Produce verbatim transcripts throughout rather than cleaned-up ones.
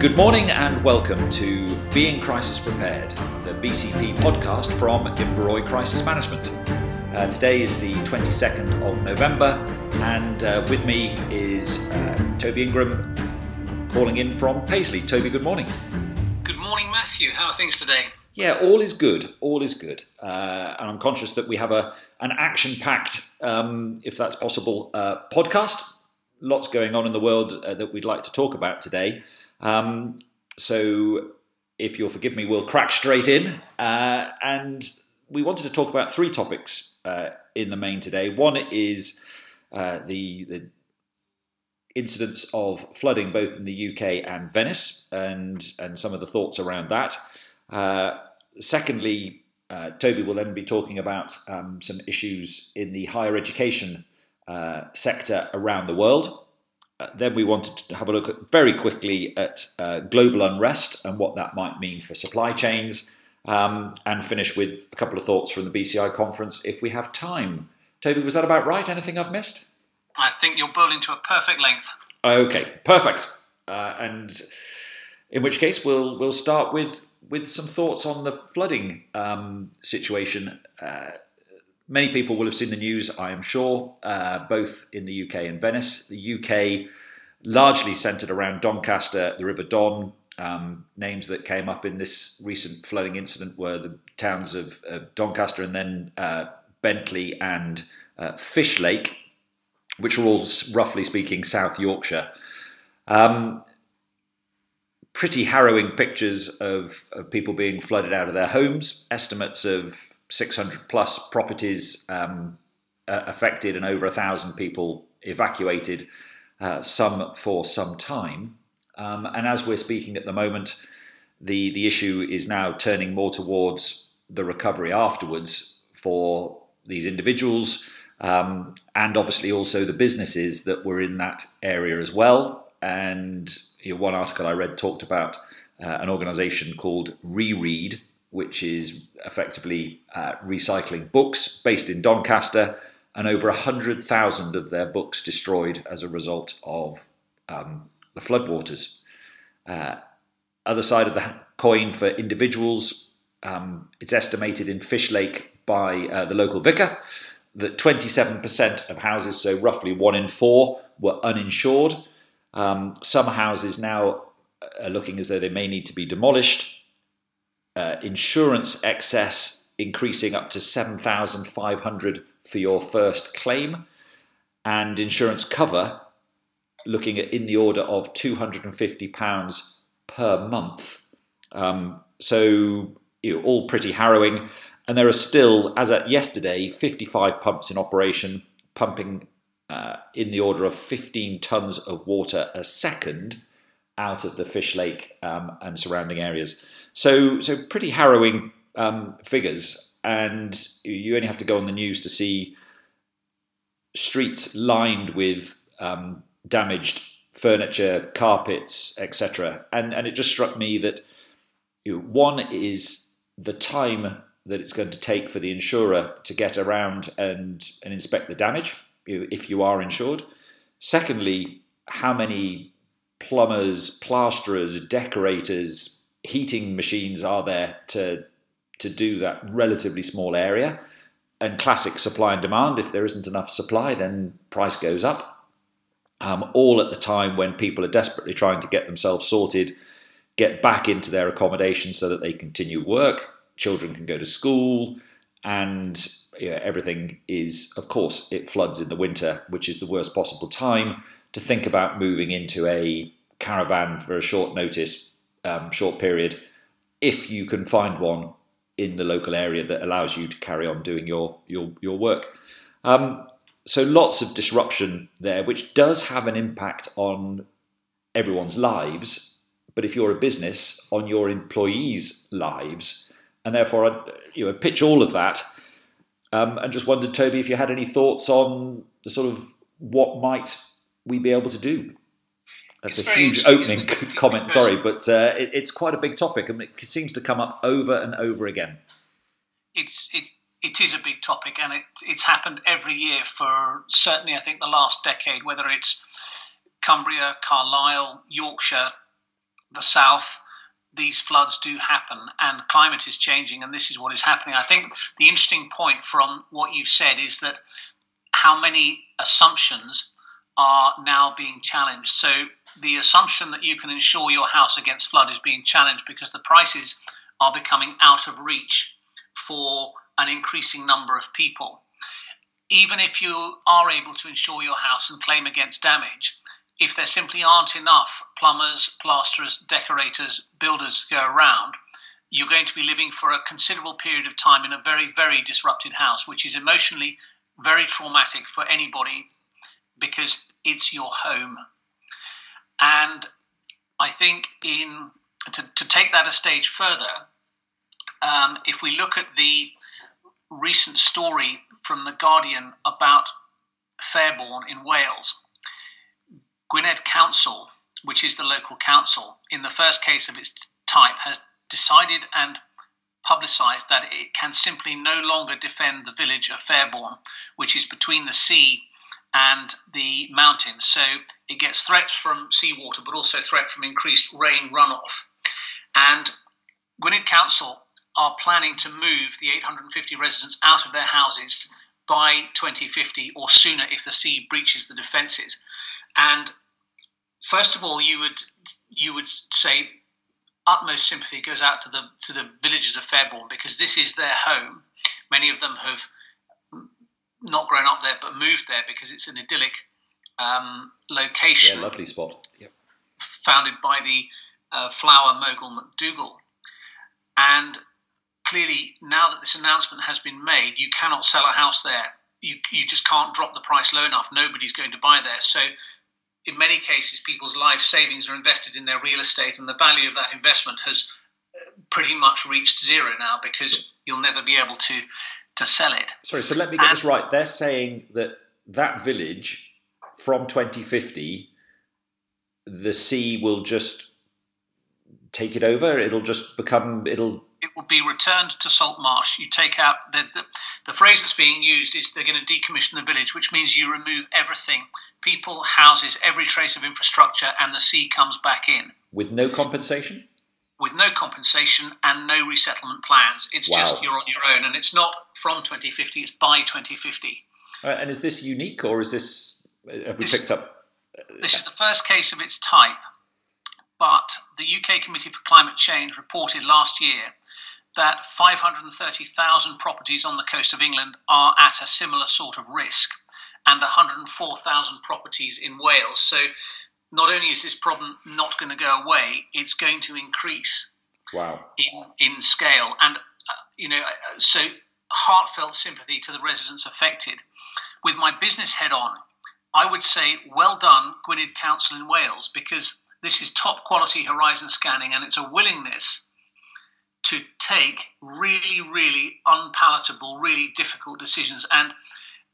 Good morning and welcome to Being Crisis Prepared, the B C P podcast from Inverroy Crisis Management. Uh, today is the twenty-second of November and uh, with me is uh, Toby Ingram calling in from Paisley. Toby, good morning. Good morning, Matthew. How are things today? Yeah, all is good. All is good. Uh, and I'm conscious that we have a an action-packed, um, if that's possible, uh, podcast. Lots going on in the world uh, that we'd like to talk about today. Um, so if you'll forgive me, we'll crack straight in. Uh, and we wanted to talk about three topics uh, in the main today. One is uh, the, the incidents of flooding, both in the U K and Venice, and, and some of the thoughts around that. Uh, secondly, uh, Toby will then be talking about um, some issues in the higher education uh, sector around the world. Uh, then we wanted to have a look at, very quickly at uh, global unrest and what that might mean for supply chains, um, and finish with a couple of thoughts from the B C I conference if we have time. Toby, was that about right? Anything I've missed? I think you're building to a perfect length. Okay, perfect. Uh, and in which case, we'll we'll start with with some thoughts on the flooding um, situation. Uh, Many people will have seen the news, I am sure, uh, both in the U K and Venice. The U K largely centred around Doncaster, the River Don. Um, names that came up in this recent flooding incident were the towns of, of Doncaster and then uh, Bentley and uh, Fishlake, which are all, roughly speaking, South Yorkshire. Um, pretty harrowing pictures of, of people being flooded out of their homes. Estimates of six hundred plus properties um, uh, affected and over a thousand people evacuated, uh, some for some time. Um, and as we're speaking at the moment, the, the issue is now turning more towards the recovery afterwards for these individuals, um, and obviously also the businesses that were in that area as well. And you know, one article I read talked about uh, an organisation called Reread, which is effectively uh, recycling books, based in Doncaster, and over one hundred thousand of their books destroyed as a result of um, the floodwaters. Uh, other side of the coin for individuals, um, it's estimated in Fishlake by uh, the local vicar that twenty-seven percent of houses, so roughly one in four, were uninsured. Um, some houses now are looking as though they may need to be demolished. Uh, insurance excess increasing up to seven thousand five hundred dollars for your first claim, and insurance cover looking at in the order of two hundred fifty pounds per month. Um, so you know, all pretty harrowing. And there are still, as at yesterday, fifty-five pumps in operation, pumping uh, in the order of fifteen tonnes of water a second out of the Fishlake um, and surrounding areas. So so pretty harrowing um, figures, and you only have to go on the news to see streets lined with um, damaged furniture, carpets, et cetera. And and it just struck me that, you know, one is the time that it's going to take for the insurer to get around and, and inspect the damage, you know, if you are insured. Secondly, how many plumbers, plasterers, decorators, heating machines are there to to do that relatively small area. And classic supply and demand: if there isn't enough supply, then price goes up, um, all at the time when people are desperately trying to get themselves sorted, get back into their accommodation so that they continue work, children can go to school, and you know, everything is, of course, it floods in the winter, which is the worst possible time to think about moving into a caravan for a short notice Um, short period, if you can find one in the local area that allows you to carry on doing your your, your work. Um, so lots of disruption there, which does have an impact on everyone's lives, but if you're a business, on your employees' lives. And therefore, I'd, you know, pitch all of that, um, and just wondered, Toby, if you had any thoughts on the sort of what might we be able to do. That's it's a huge opening comment, sorry, but uh, it, it's quite a big topic, and it seems to come up over and over again. It's it it is a big topic, and it it's happened every year for certainly, I think, the last decade. Whether it's Cumbria, Carlisle, Yorkshire, the south, these floods do happen and climate is changing and this is what is happening. I think the interesting point from what you've said is that how many assumptions are now being challenged. So the assumption that you can insure your house against flood is being challenged because the prices are becoming out of reach for an increasing number of people. Even if you are able to insure your house and claim against damage, if there simply aren't enough plumbers, plasterers, decorators, builders to go around, you're going to be living for a considerable period of time in a very, very disrupted house, which is emotionally very traumatic for anybody because it's your home. And I think in to, to take that a stage further, um, if we look at the recent story from The Guardian about Fairbourne in Wales, Gwynedd Council, which is the local council, in the first case of its type, has decided and publicised that it can simply no longer defend the village of Fairbourne, which is between the sea and the mountains. So it gets threats from seawater, but also threat from increased rain runoff. And Gwynedd Council are planning to move the eight hundred fifty residents out of their houses by twenty fifty or sooner if the sea breaches the defences. And first of all, you would you would say utmost sympathy goes out to the to the villagers of Fairbourne because this is their home. Many of them have not grown up there but moved there because it's an idyllic um, location. Yeah, lovely spot. Yep. Founded by the uh, flower mogul MacDougall. And clearly, now that this announcement has been made, you cannot sell a house there. You you just can't drop the price low enough. Nobody's going to buy there. So in many cases, people's life savings are invested in their real estate, and the value of that investment has pretty much reached zero now because you'll never be able to to sell it. Sorry, so let me get and, this right. They're saying that that village, from twenty fifty, the sea will just take it over? It'll just become... it'll. It will be returned to salt marsh. You take out... The, the, the phrase that's being used is they're going to decommission the village, which means you remove everything. People, houses, every trace of infrastructure, and the sea comes back in. With no compensation? With no compensation and no resettlement plans. It's wow. just you're on your own. And it's not from twenty fifty, it's by twenty fifty. Uh, and is this unique or is this... Have we this, picked up... This is the first case of its type. But the U K Committee for Climate Change reported last year that five hundred thirty thousand properties on the coast of England are at a similar sort of risk and one hundred four thousand properties in Wales. So not only is this problem not going to go away, it's going to increase wow. in, in scale. And, uh, you know, so heartfelt sympathy to the residents affected. With my business head on, I would say well done, Gwynedd Council in Wales, because this is top quality horizon scanning, and it's a willingness to take really, really unpalatable, really difficult decisions. And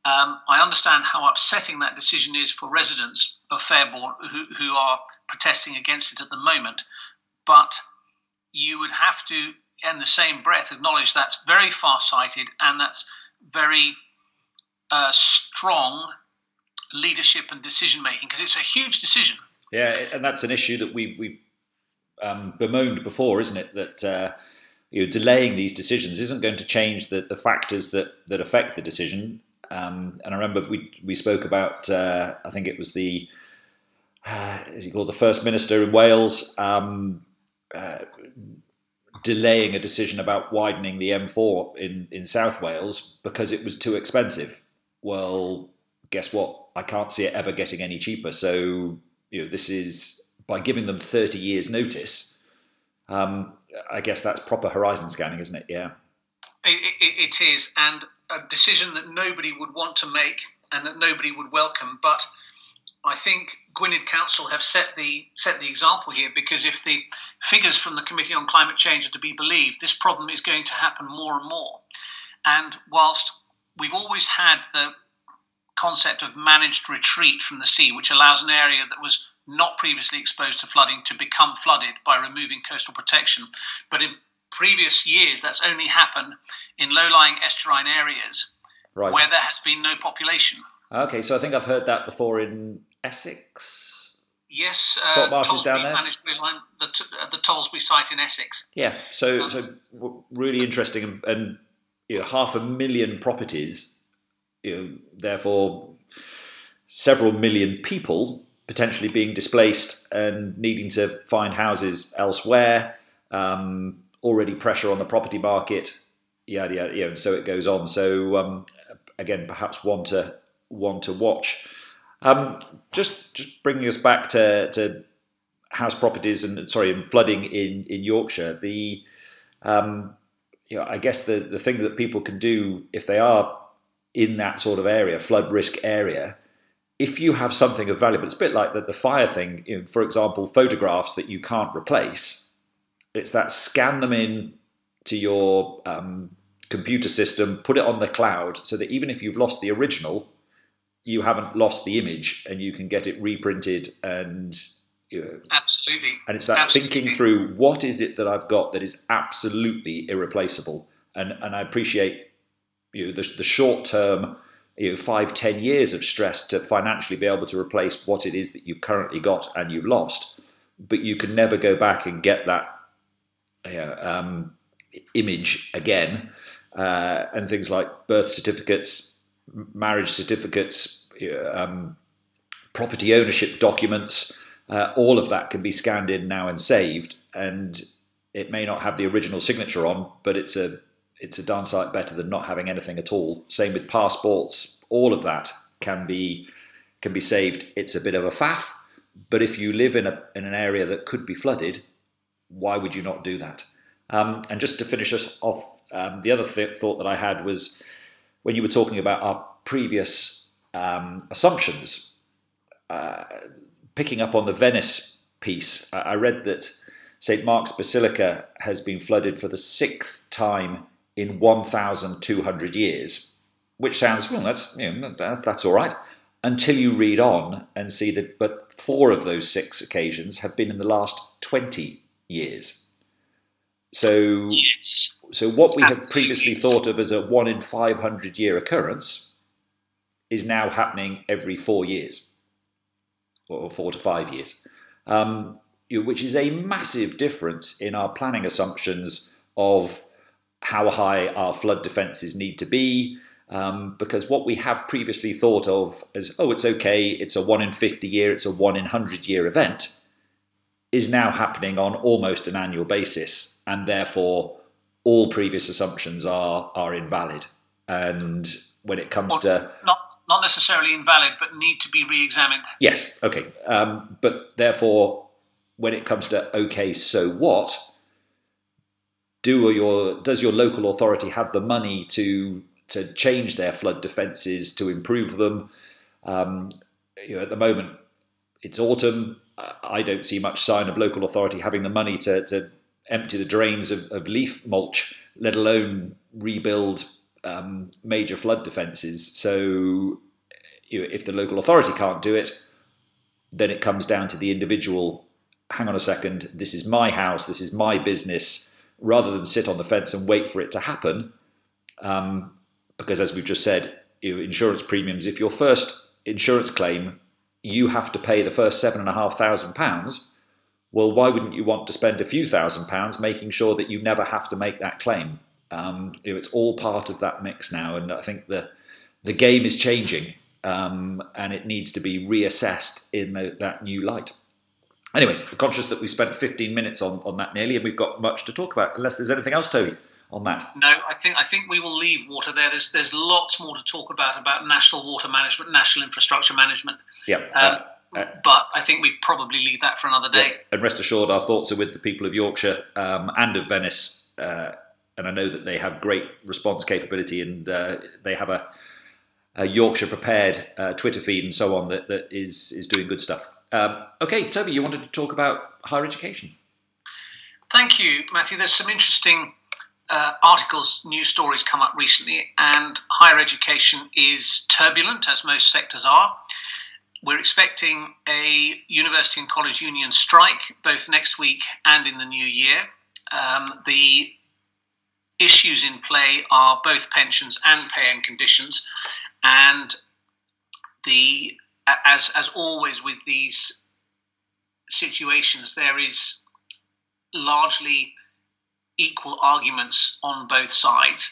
um, I understand how upsetting that decision is for residents of Fairbourne who, who are protesting against it at the moment. But you would have to, in the same breath, acknowledge that's very far-sighted and that's very uh, strong leadership and decision-making, because it's a huge decision. Yeah, and that's an issue that we we um, bemoaned before, isn't it? That uh, you know, delaying these decisions isn't going to change the, the factors that, that affect the decision. Um, and I remember we we spoke about, uh, I think it was the, uh, is he called the First Minister in Wales, um, uh, delaying a decision about widening the M four in, in South Wales because it was too expensive. Well, guess what? I can't see it ever getting any cheaper, so... You know, this is by giving them thirty years' notice. Um, I guess that's proper horizon scanning, isn't it? Yeah, it, it, it is, and a decision that nobody would want to make and that nobody would welcome. But I think Gwynedd Council have set the set the example here, because if the figures from the Committee on Climate Change are to be believed, this problem is going to happen more and more. And whilst we've always had the concept of managed retreat from the sea, which allows an area that was not previously exposed to flooding to become flooded by removing coastal protection. But in previous years, that's only happened in low-lying estuarine areas right. where there has been no population. Okay, so I think I've heard that before in Essex. Yes, uh, Tollesbury managed realignment, the, the Tollesbury site in Essex. Yeah, so um, so really interesting, and, and you know, half a million properties, you know, therefore several million people potentially being displaced and needing to find houses elsewhere, um, already pressure on the property market, yada, yada, yada, and so it goes on. So um, again, perhaps one to one to watch. Um, just just bringing us back to, to house properties and sorry, and flooding in, in Yorkshire. The um, you know, I guess the, the thing that people can do if they are in that sort of area, flood risk area, if you have something of value, but it's a bit like the, the fire thing. You know, for example, photographs that you can't replace. It's that scan them in to your um, computer system, put it on the cloud, so that even if you've lost the original, you haven't lost the image, and you can get it reprinted. And you know, absolutely, and it's that absolutely. Thinking through what is it that I've got that is absolutely irreplaceable. And and I appreciate you know, the, the short term, you know, five ten years of stress to financially be able to replace what it is that you've currently got and you've lost, but you can never go back and get that you know, um, image again. Uh, and things like birth certificates, marriage certificates, um, property ownership documents, uh, all of that can be scanned in now and saved. And it may not have the original signature on, but it's a it's a darn sight better than not having anything at all. Same with passports, all of that can be can be saved. It's a bit of a faff, but if you live in a in an area that could be flooded, why would you not do that? Um, and just to finish us off, um, the other th- thought that I had was, when you were talking about our previous um, assumptions, uh, picking up on the Venice piece, I read that Saint Mark's Basilica has been flooded for the sixth time in one thousand two hundred years, which sounds, well, that's you know, that, that's all right, until you read on and see that but four of those six occasions have been in the last twenty years. So, yes. So what we Absolutely. Have previously thought of as a one in five hundred year occurrence is now happening every four years or four to five years, um, which is a massive difference in our planning assumptions of how high our flood defences need to be, um, because what we have previously thought of as, oh, it's okay, it's a one in fifty year, it's a one in one hundred year event, is now happening on almost an annual basis, and therefore all previous assumptions are are invalid. And when it comes well, to not not necessarily invalid, but need to be re-examined. Yes, okay. Um, but therefore, when it comes to okay, so what? Do your does your local authority have the money to to change their flood defences, to improve them? Um, you know, at the moment, it's autumn. I don't see much sign of local authority having the money to, to empty the drains of, of leaf mulch, let alone rebuild um, major flood defences. So you know, if the local authority can't do it, then it comes down to the individual. Hang on a second, this is my house, this is my business, rather than sit on the fence and wait for it to happen. Um, because as we've just said, you know, insurance premiums, if your first insurance claim you have to pay the first seven and a half thousand pounds, well, why wouldn't you want to spend a few thousand pounds making sure that you never have to make that claim? Um, you know, it's all part of that mix now. And I think the the game is changing, um, and it needs to be reassessed in the, that new light. Anyway, I'm conscious that we spent fifteen minutes on, on that nearly, and we've got much to talk about, unless there's anything else, Toby, on that. No, I think I think we will leave water there. There's there's lots more to talk about, about national water management, national infrastructure management. Yeah. Um, uh, uh, but I think we probably leave that for another day. Yeah. And rest assured, our thoughts are with the people of Yorkshire um, and of Venice. Uh, and I know that they have great response capability, and uh, they have a, a Yorkshire prepared uh, Twitter feed and so on that, that is, is doing good stuff. Um, okay, Toby, you wanted to talk about higher education. Thank you, Matthew. There's some interesting uh, articles, news stories come up recently, and higher education is turbulent, as most sectors are. We're expecting a university and college union strike both next week and in the new year. Um, the issues in play are both pensions and pay and conditions, and the As as always with these situations, there is largely equal arguments on both sides,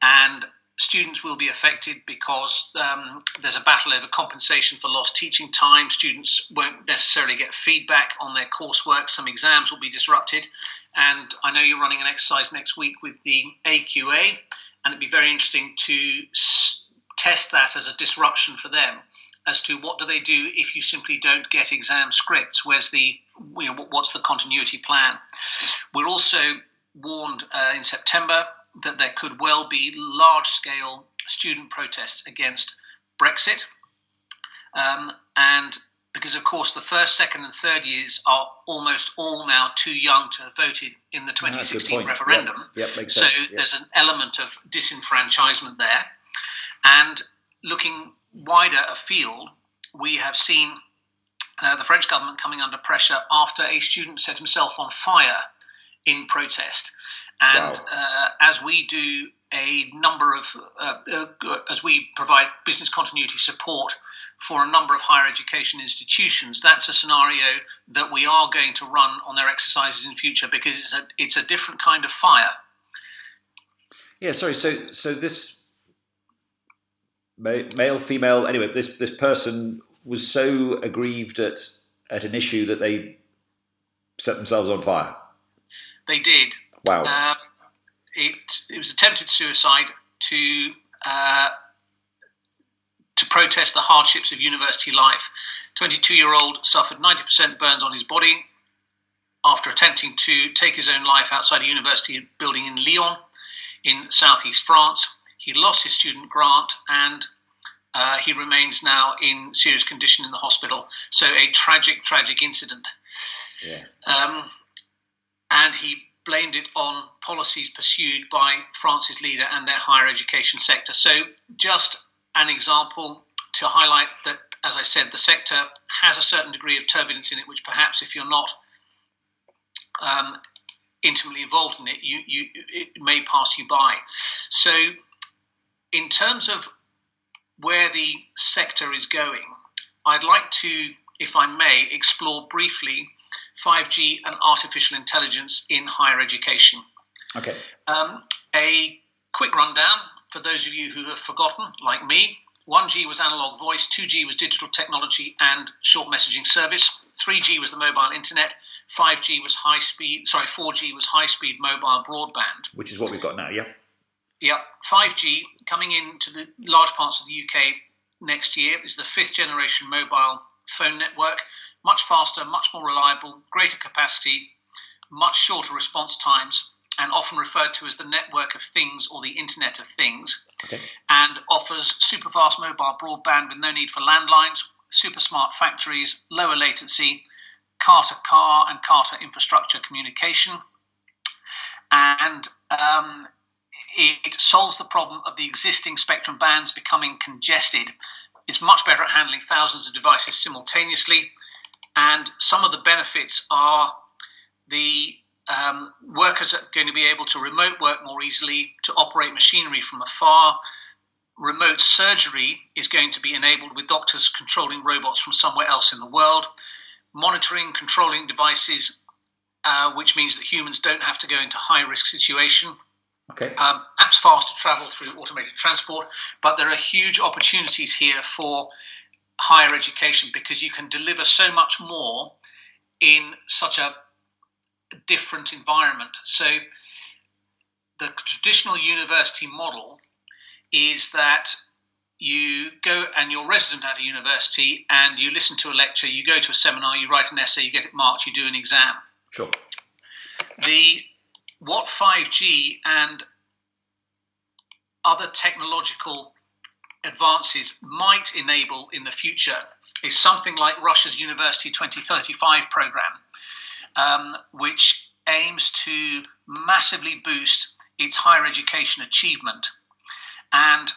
and students will be affected because um, there's a battle over compensation for lost teaching time. Students won't necessarily get feedback on their coursework. Some exams will be disrupted. And I know you're running an exercise next week with the A Q A, and it'd be very interesting to s- test that as a disruption for them as to what do they do if you simply don't get exam scripts. Where's the, you know, what's the continuity plan? We're also warned uh, in September that there could well be large-scale student protests against Brexit. Um, and because, of course, the first, second and third years are almost all now too young to have voted in the twenty sixteen referendum. Yep. Yep, makes so sense. Yep. There's an element of disenfranchisement there. And looking wider afield, we have seen uh, the French government coming under pressure after a student set himself on fire in protest. And wow. uh, as we do a number of, uh, uh, as we provide business continuity support for a number of higher education institutions, that's a scenario that we are going to run on their exercises in future, because it's a, it's a different kind of fire. Yeah, sorry, so so this male, female, anyway, this, this person was so aggrieved at at an issue that they set themselves on fire. They did. Wow. Um, it, it was attempted suicide to uh, to protest the hardships of university life. twenty-two-year-old suffered ninety percent burns on his body after attempting to take his own life outside a university building in Lyon in southeast France. He lost his student grant, and uh, he remains now in serious condition in the hospital. So a tragic, tragic incident. Yeah. Um, and he blamed it on policies pursued by France's leader and their higher education sector. So just an example to highlight that, as I said, the sector has a certain degree of turbulence in it, which perhaps if you're not um, intimately involved in it, you, you it may pass you by. So in terms of where the sector is going, I'd like to, if I may, explore briefly five G and artificial intelligence in higher education. Okay. Um, a quick rundown for those of you who have forgotten, like me. one G was analog voice, two G was digital technology and short messaging service, three G was the mobile internet, five G was high speed, sorry, four G was high speed mobile broadband. Which is what we've got now, yeah? Yeah. five G coming into the large parts of the U K next year is the fifth generation mobile phone network. Much faster, much more reliable, greater capacity, much shorter response times, and often referred to as the network of things or the internet of things, okay. And offers super fast mobile broadband with no need for landlines, super smart factories, lower latency, car-to-car and car-to-infrastructure communication. And um, it solves the problem of the existing spectrum bands becoming congested. It's much better at handling thousands of devices simultaneously. And some of the benefits are the um, workers are going to be able to remote work more easily, to operate machinery from afar. Remote surgery is going to be enabled with doctors controlling robots from somewhere else in the world. Monitoring, controlling devices, uh, which means that humans don't have to go into high-risk situation. Okay. Um, apps faster travel through automated transport. But there are huge opportunities here for higher education, because you can deliver so much more in such a different environment. So the traditional university model is that you go and you're resident at a university and you listen to a lecture, you go to a seminar, you write an essay, you get it marked, you do an exam. Sure. The what five G and other technological advances might enable in the future is something like Russia's University twenty thirty-five program, um, which aims to massively boost its higher education achievement. And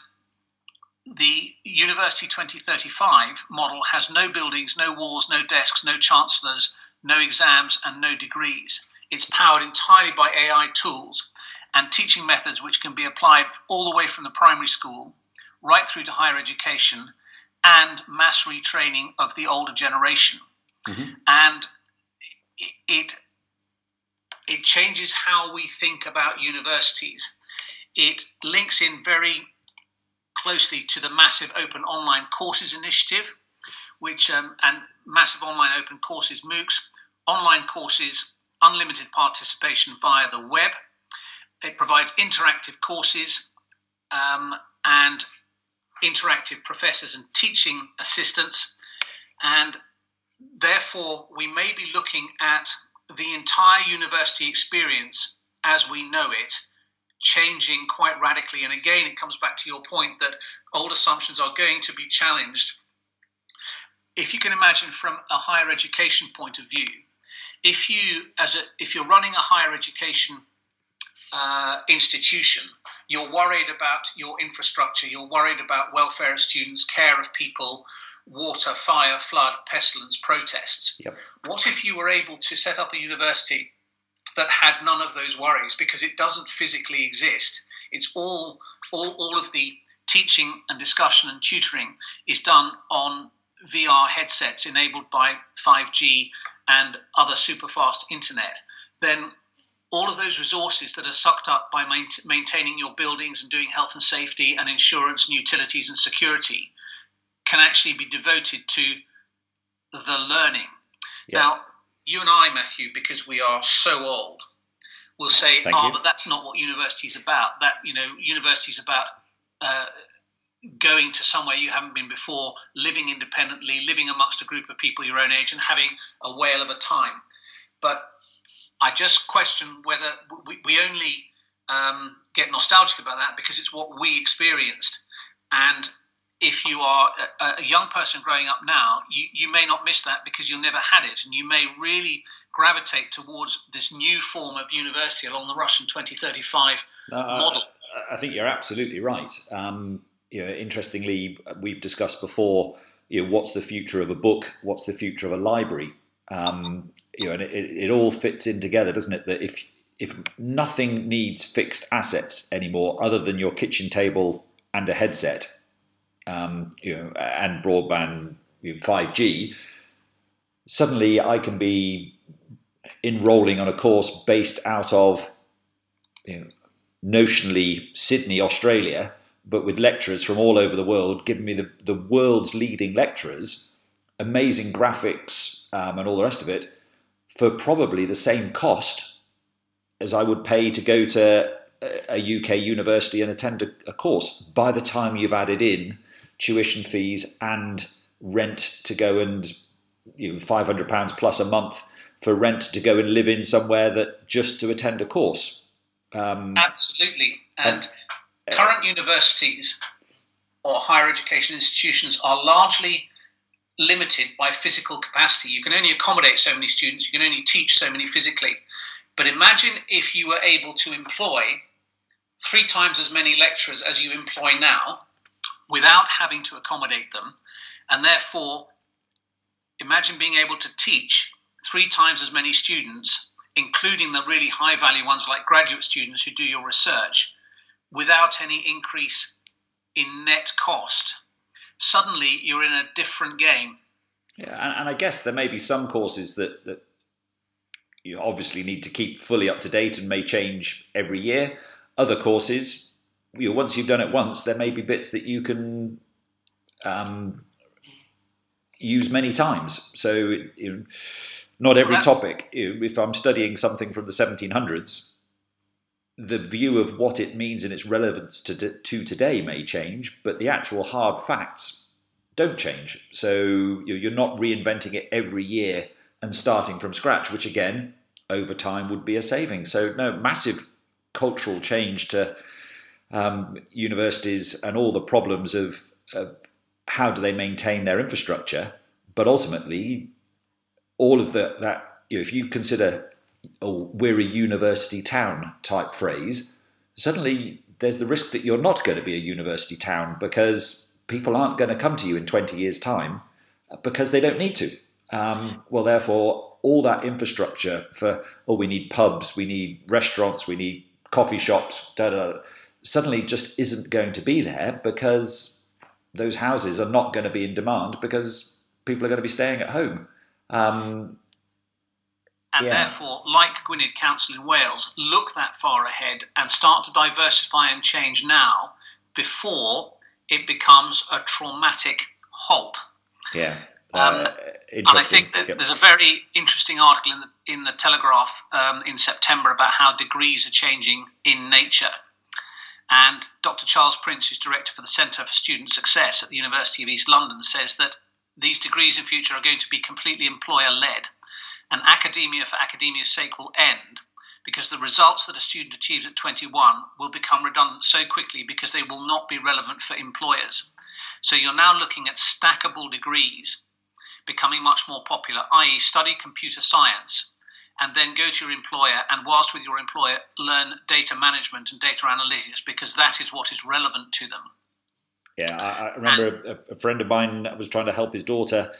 the University twenty thirty-five model has no buildings, no walls, no desks, no chancellors, no exams, and no degrees. It's powered entirely by A I tools and teaching methods which can be applied all the way from the primary school right through to higher education, and mass retraining of the older generation. Mm-hmm. And it it changes how we think about universities. It links in very closely to the massive open online courses initiative, which um, and massive online open courses, MOOCs, online courses, unlimited participation via the web. It provides interactive courses um, and interactive professors and teaching assistants, and therefore we may be looking at the entire university experience as we know it changing quite radically. And again, it comes back to your point that old assumptions are going to be challenged. If you can imagine from a higher education point of view, if you as a if you're running a higher education uh, institution, you're worried about your infrastructure, you're worried about welfare of students, care of people, water, fire, flood, pestilence, protests. Yep. What if you were able to set up a university that had none of those worries, because it doesn't physically exist? It's all, all, all of the teaching and discussion and tutoring is done on V R headsets enabled by five G and other super fast internet. Then all of those resources that are sucked up by maint- maintaining your buildings and doing health and safety and insurance and utilities and security can actually be devoted to the learning. Yeah. Now, you and I, Matthew, because we are so old, will say, Thank oh, you. but that's not what university is about. That, you know, university is about uh, going to somewhere you haven't been before, living independently, living amongst a group of people your own age and having a whale of a time. But I just question whether we, we only um, get nostalgic about that because it's what we experienced. And if you are a, a young person growing up now, you, you may not miss that because you'll never had it. And you may really gravitate towards this new form of university along the Russian twenty thirty-five no, model. I, I think you're absolutely right. Um, you know, interestingly, we've discussed before, you know, what's the future of a book? What's the future of a library? Um, you know, and it, it all fits in together, doesn't it? That if if nothing needs fixed assets anymore other than your kitchen table and a headset, um, you know, and broadband, you know, five G, suddenly I can be enrolling on a course based out of, you know, notionally Sydney, Australia, but with lecturers from all over the world giving me the, the world's leading lecturers, amazing graphics um, and all the rest of it, for probably the same cost as I would pay to go to a U K university and attend a, a course. By the time you've added in tuition fees and rent to go and, you know, five hundred pounds plus a month for rent to go and live in somewhere that just to attend a course. Um, Absolutely. And uh, current universities or higher education institutions are largely limited by physical capacity. You can only accommodate so many students, you can only teach so many physically. But imagine if you were able to employ three times as many lecturers as you employ now without having to accommodate them, and therefore imagine being able to teach three times as many students, including the really high value ones like graduate students who do your research, without any increase in net cost. Suddenly you're in a different game. Yeah, and, and I guess there may be some courses that, that you obviously need to keep fully up to date and may change every year. Other courses, you know, once you've done it once, there may be bits that you can um, use many times. So, you know, not every topic. You know, if I'm studying something from the seventeen hundreds, the view of what it means and its relevance to, to today may change, but the actual hard facts don't change. So you're not reinventing it every year and starting from scratch, which again, over time would be a saving. So no, massive cultural change to um, universities and all the problems of, of how do they maintain their infrastructure. But ultimately, all of the, that, you know, if you consider or we're a university town type phrase, suddenly there's the risk that you're not going to be a university town because people aren't going to come to you in twenty years' time because they don't need to. Um, well, therefore, all that infrastructure for, oh, we need pubs, we need restaurants, we need coffee shops, da, da, da, suddenly just isn't going to be there because those houses are not going to be in demand because people are going to be staying at home. Um and yeah. therefore, like Gwynedd Council in Wales, look that far ahead and start to diversify and change now before it becomes a traumatic halt. Yeah. Uh, um, and I think that yep. there's a very interesting article in the, in the Telegraph um, in September about how degrees are changing in nature. And Doctor Charles Prince, who's director for the Centre for Student Success at the University of East London, says that these degrees in future are going to be completely employer-led, and academia for academia's sake will end because the results that a student achieves at twenty-one will become redundant so quickly because they will not be relevant for employers. So you're now looking at stackable degrees becoming much more popular, that is study computer science and then go to your employer, and whilst with your employer, learn data management and data analytics, because that is what is relevant to them. Yeah, I, I remember and, a, a friend of mine was trying to help his daughter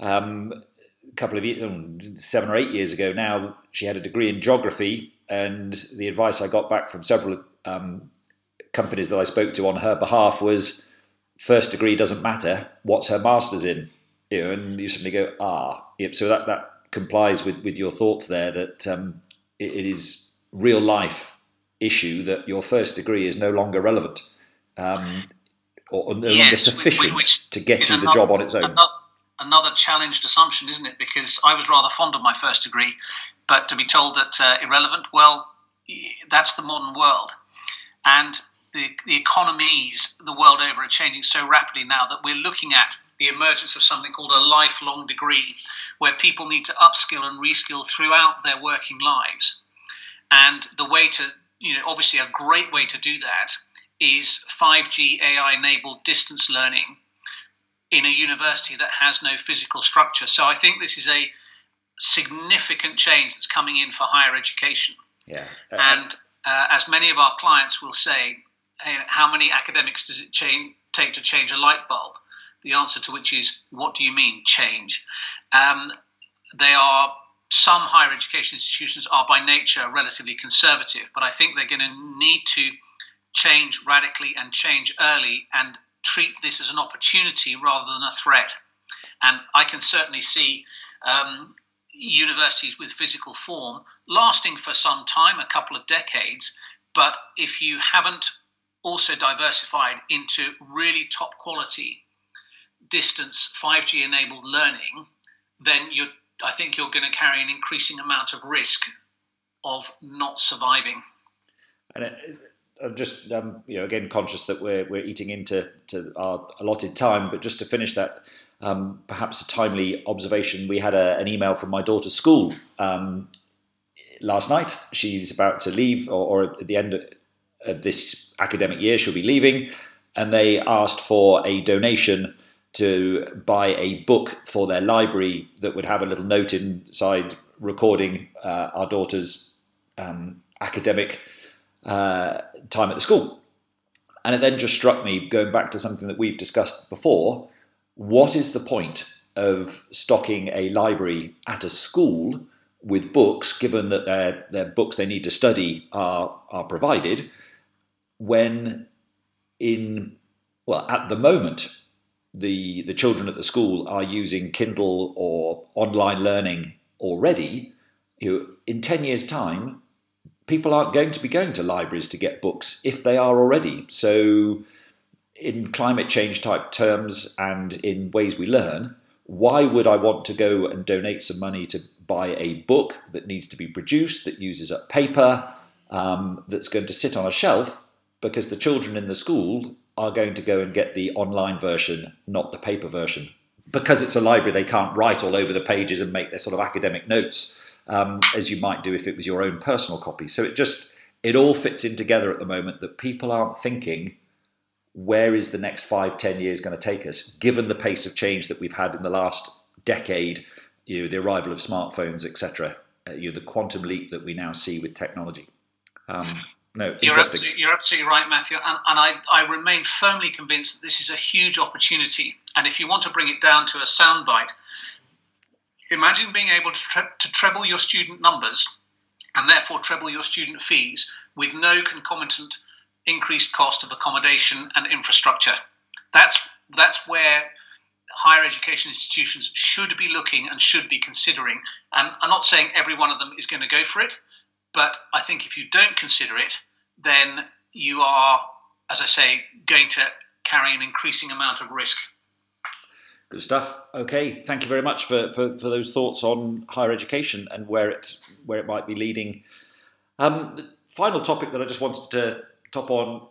um, a couple of years, seven or eight years ago now. She had a degree in geography, and the advice I got back from several um, companies that I spoke to on her behalf was, first degree doesn't matter, what's her master's in? You know, and you suddenly go, ah, yep, so that... that complies with, with your thoughts there that um, it, it is real life issue that your first degree is no longer relevant um, or no yes, longer sufficient which, which to get you another, the job on its own. Another, another challenged assumption, isn't it? Because I was rather fond of my first degree, but to be told that uh, irrelevant, well, that's the modern world. And the, the economies the world over are changing so rapidly now that we're looking at the emergence of something called a lifelong degree, where people need to upskill and reskill throughout their working lives. And the way to, you know, obviously a great way to do that is five G A I-enabled distance learning in a university that has no physical structure. So I think this is a significant change that's coming in for higher education. Yeah. Uh, and uh, as many of our clients will say, hey, how many academics does it change, take to change a light bulb? The answer to which is, what do you mean, change? Um, they are, some higher education institutions are by nature relatively conservative, but I think they're going to need to change radically and change early and treat this as an opportunity rather than a threat. And I can certainly see um, universities with physical form lasting for some time, a couple of decades, but if you haven't also diversified into really top quality distance five G enabled learning, then you're, I think you're going to carry an increasing amount of risk of not surviving. And I'm just, um, you know, again, conscious that we're we're eating into to our allotted time, but just to finish that, um, perhaps a timely observation. We had a, an email from my daughter's school um, last night. She's about to leave, or, or at the end of, of this academic year, she'll be leaving, and they asked for a donation to buy a book for their library that would have a little note inside recording uh, our daughter's um, academic uh, time at the school. And it then just struck me, going back to something that we've discussed before, what is the point of stocking a library at a school with books, given that their, their books they need to study are, are provided, when in, well, at the moment, the the children at the school are using Kindle or online learning already. You know, in ten years' time, people aren't going to be going to libraries to get books if they are already. So in climate change type terms and in ways we learn, why would I want to go and donate some money to buy a book that needs to be produced, that uses up paper, um, that's going to sit on a shelf because the children in the school are going to go and get the online version, not the paper version. Because it's a library, they can't write all over the pages and make their sort of academic notes, um, as you might do if it was your own personal copy. So it just, it all fits in together at the moment that people aren't thinking, where is the next five, ten years going to take us, given the pace of change that we've had in the last decade, you know, the arrival of smartphones, et cetera, uh, you know, the quantum leap that we now see with technology. Um, No, you're, absolutely, you're absolutely right, Matthew, and, and I, I remain firmly convinced that this is a huge opportunity. And if you want to bring it down to a soundbite, imagine being able to, tre- to treble your student numbers and therefore treble your student fees with no concomitant increased cost of accommodation and infrastructure. That's that's where higher education institutions should be looking and should be considering. And I'm not saying every one of them is going to go for it, but I think if you don't consider it, then you are, as I say, going to carry an increasing amount of risk. Good stuff. Okay, thank you very much for, for, for those thoughts on higher education and where it where it might be leading. Um, the final topic that I just wanted to top on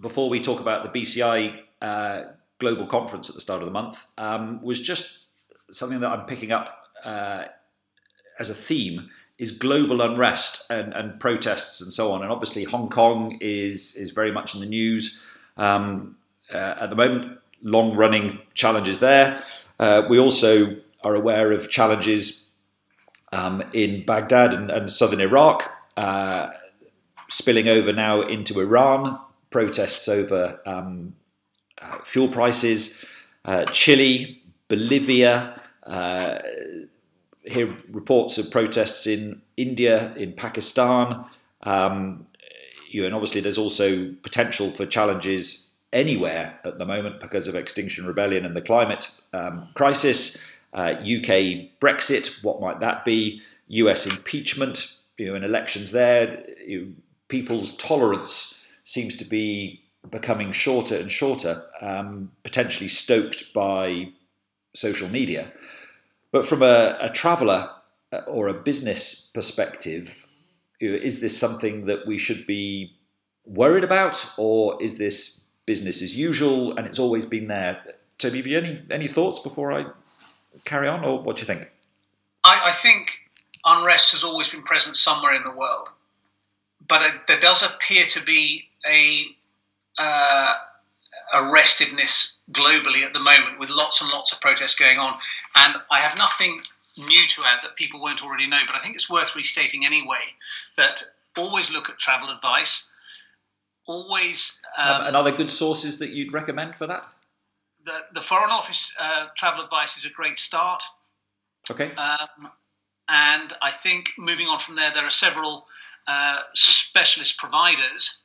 before we talk about the B C I uh, global conference at the start of the month um, was just something that I'm picking up uh, as a theme is global unrest and, and protests and so on. And obviously Hong Kong is is very much in the news um, uh, at the moment. Long-running challenges there. Uh, we also are aware of challenges um, in Baghdad and, and southern Iraq, uh, spilling over now into Iran, protests over um, uh, fuel prices, uh, Chile, Bolivia, uh, here reports of protests in India, in Pakistan. Um, you know, and obviously there's also potential for challenges anywhere at the moment because of Extinction Rebellion and the climate um, crisis, uh, U K Brexit, what might that be? U S impeachment, you know, and elections there. You know, people's tolerance seems to be becoming shorter and shorter, um, potentially stoked by social media. But from a, a traveller or a business perspective, you know, is this something that we should be worried about, or is this business as usual, and it's always been there? Toby, have you any, any thoughts before I carry on, or what do you think? I, I think unrest has always been present somewhere in the world, but it, there does appear to be a uh, a restiveness globally at the moment, with lots and lots of protests going on. And I have nothing new to add that people won't already know, but I think it's worth restating anyway, that always look at travel advice. Always, um, um, and are there good sources that you'd recommend for that? The, the Foreign Office uh, travel advice is a great start. Okay. Um, and I think moving on from there, there are several uh, specialist providers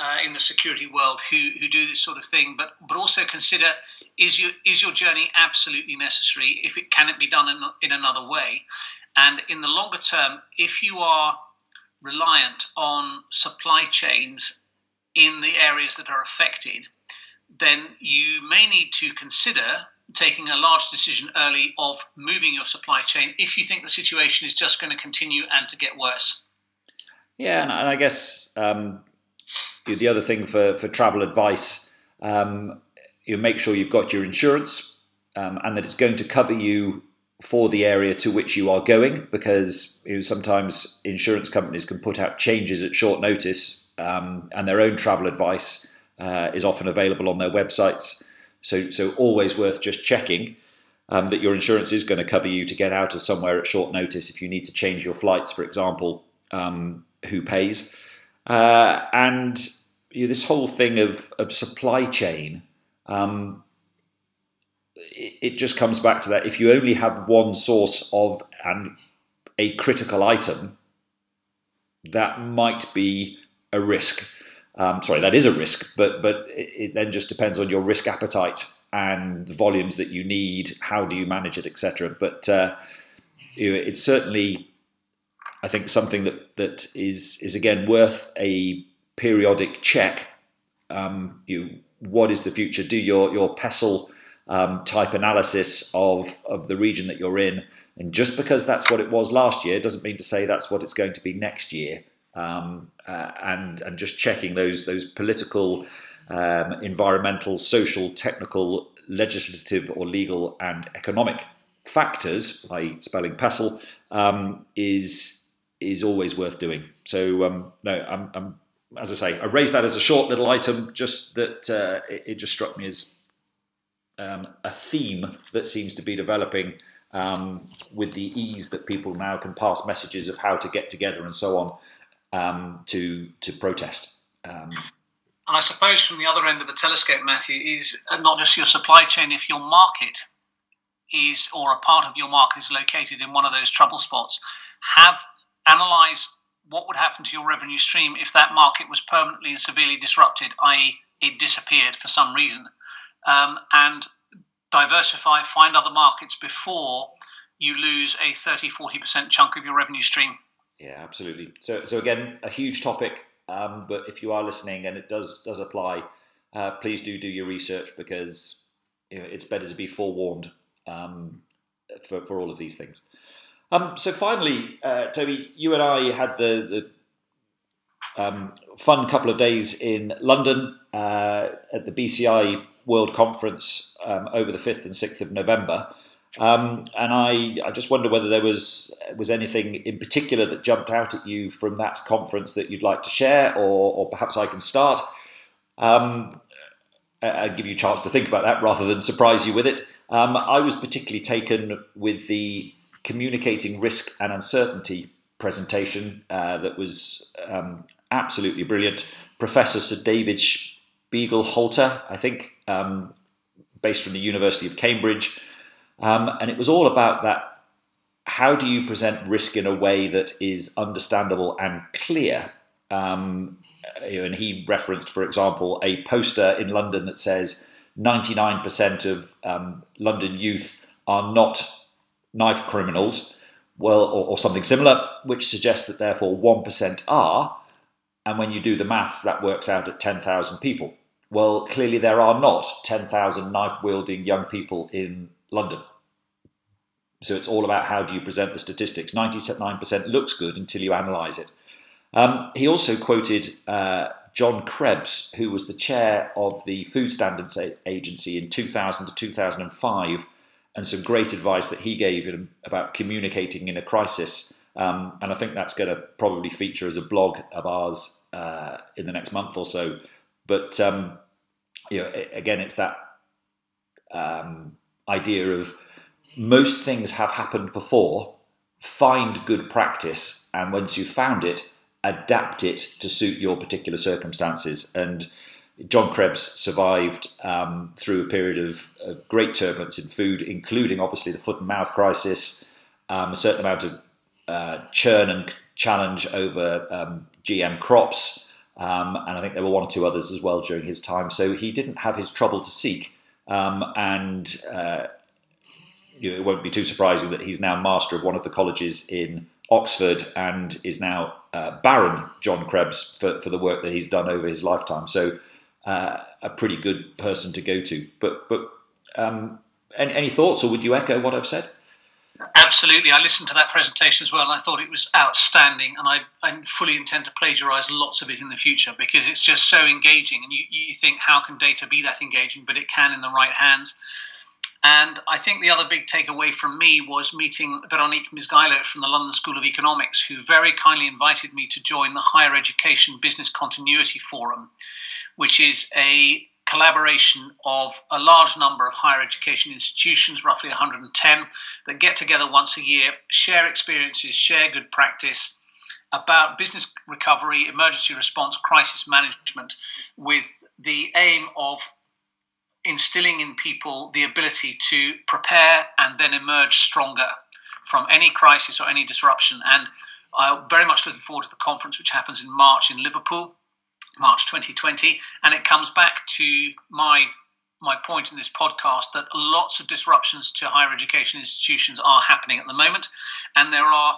uh, in the security world who, who do this sort of thing. But but also consider, is your is your journey absolutely necessary? If it can it be done in in another way? And in the longer term, if you are reliant on supply chains in the areas that are affected, then you may need to consider taking a large decision early of moving your supply chain if you think the situation is just going to continue and to get worse. Yeah, and I guess um, the other thing for, for travel advice, um, you make sure you've got your insurance um, and that it's going to cover you for the area to which you are going, because you know, sometimes insurance companies can put out changes at short notice. Um, and their own travel advice uh, is often available on their websites. So so always worth just checking um, that your insurance is going to cover you to get out of somewhere at short notice if you need to change your flights, for example, um, who pays. Uh, and you know, this whole thing of, of supply chain, um, it, it just comes back to that. If you only have one source of an, a critical item, that might be a risk. Um, sorry, that is a risk, but but it, it then just depends on your risk appetite and the volumes that you need. How do you manage it, et cetera. But uh, it's certainly, I think, something that that is is again worth a periodic check. Um, you, what is the future? Do your your PESTLE um, type analysis of of the region that you're in, and just because that's what it was last year doesn't mean to say that's what it's going to be next year. Um, uh, and and just checking those those political, um, environmental, social, technical, legislative, or legal and economic factors, that is spelling PESTLE, um, is is always worth doing. So um, no, I'm, I'm as I say, I raised that as a short little item. Just that uh, it, it just struck me as um, a theme that seems to be developing um, with the ease that people now can pass messages of how to get together and so on. Um, to to protest. Um, and I suppose from the other end of the telescope, Matthew, is not just your supply chain. If your market is, or a part of your market is located in one of those trouble spots, have analyse what would happen to your revenue stream if that market was permanently and severely disrupted, that is it disappeared for some reason. Um, and diversify, find other markets before you lose a thirty, forty percent chunk of your revenue stream. Yeah, absolutely. So, so again, a huge topic, um, but if you are listening and it does does apply, uh, please do do your research, because you know, it's better to be forewarned um, for, for all of these things. Um, so finally, uh, Toby, you and I had the, the um, fun couple of days in London uh, at the B C I World Conference um, over the fifth and sixth of November. Um, and I, I just wonder whether there was was anything in particular that jumped out at you from that conference that you'd like to share, or, or perhaps I can start um, and give you a chance to think about that rather than surprise you with it. Um, I was particularly taken with the Communicating Risk and Uncertainty presentation uh, that was um, absolutely brilliant. Professor Sir David Spiegelhalter, I think, um, based from the University of Cambridge. Um, and it was all about that. How do you present risk in a way that is understandable and clear? Um, and he referenced, for example, a poster in London that says ninety-nine percent of um, London youth are not knife criminals, well, or, or something similar, which suggests that therefore one percent are. And when you do the maths, that works out at ten thousand people. Well, clearly there are not ten thousand knife-wielding young people in London. So it's all about how do you present the statistics. ninety-nine percent looks good until you analyse it. Um, he also quoted uh, John Krebs, who was the chair of the Food Standards Agency in two thousand to two thousand five, and some great advice that he gave him about communicating in a crisis. Um, and I think that's going to probably feature as a blog of ours uh, in the next month or so. But um, you know, again, it's that um, idea of most things have happened before. Find good practice, and once you've found it, adapt it to suit your particular circumstances. And John Krebs survived um, through a period of, of great turbulence in food, including obviously the foot and mouth crisis, um, a certain amount of uh, churn and challenge over um, G M crops. Um, and I think there were one or two others as well during his time. So he didn't have his trouble to seek. Um, and uh, you know, it won't be too surprising that he's now master of one of the colleges in Oxford and is now uh, Baron John Krebs for, for the work that he's done over his lifetime. So uh, a pretty good person to go to. But, but um, any, any thoughts, or would you echo what I've said? Absolutely. I listened to that presentation as well, and I thought it was outstanding, and I, I fully intend to plagiarise lots of it in the future, because it's just so engaging, and you, you think, how can data be that engaging? But it can in the right hands. And I think the other big takeaway from me was meeting Veronique Misgailo from the London School of Economics, who very kindly invited me to join the Higher Education Business Continuity Forum, which is a collaboration of a large number of higher education institutions, roughly one hundred ten, that get together once a year, share experiences, share good practice about business recovery, emergency response, crisis management, with the aim of instilling in people the ability to prepare and then emerge stronger from any crisis or any disruption. And I'm very much looking forward to the conference, which happens in March in Liverpool, March twenty twenty, and it comes back to my my point in this podcast that lots of disruptions to higher education institutions are happening at the moment, and there are,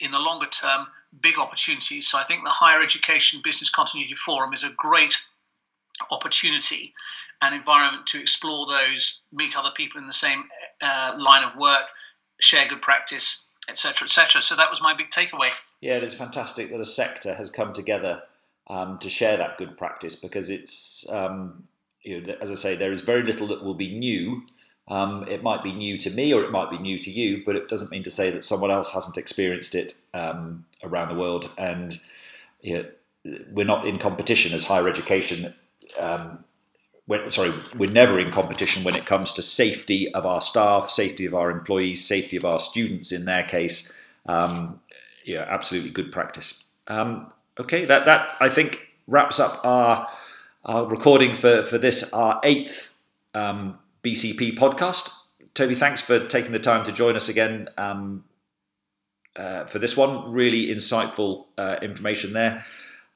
in the longer term, big opportunities. So I think the Higher Education Business Continuity Forum is a great opportunity and environment to explore those, meet other people in the same uh, line of work, share good practice, et cetera, et cetera. So that was my big takeaway. Yeah, it's fantastic that a sector has come together Um, to share that good practice, because it's, um, you know, as I say, there is very little that will be new. Um, it might be new to me, or it might be new to you, but it doesn't mean to say that someone else hasn't experienced it um, around the world. And you know, we're not in competition as higher education. Um, we're, sorry, we're never in competition when it comes to safety of our staff, safety of our employees, safety of our students in their case. Um, yeah, absolutely good practice. Um, Okay, that, that I think wraps up our, our recording for, for this, our eighth um, B C P podcast. Toby, thanks for taking the time to join us again um, uh, for this one. Really insightful uh, information there.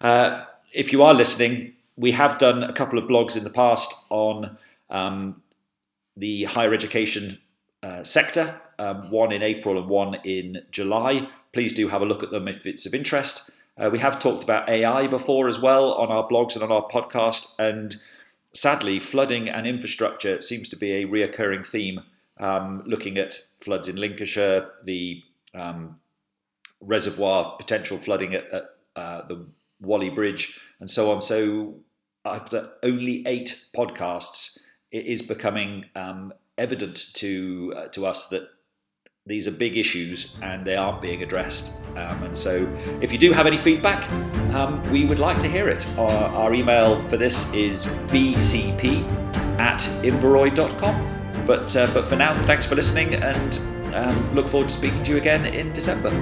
Uh, if you are listening, we have done a couple of blogs in the past on um, the higher education uh, sector, um, one in April and one in July. Please do have a look at them if it's of interest. Uh, we have talked about A I before as well on our blogs and on our podcast, and sadly, flooding and infrastructure seems to be a reoccurring theme, um, looking at floods in Lincolnshire, the um, reservoir potential flooding at, at uh, the Whalley Bridge, and so on. So after only eight podcasts, it is becoming um, evident to uh, to us that these are big issues and they aren't being addressed. Um, and so if you do have any feedback, um, we would like to hear it. Our, our email for this is b c p at inverroy dot com. But, uh, but for now, thanks for listening, and um, look forward to speaking to you again in December.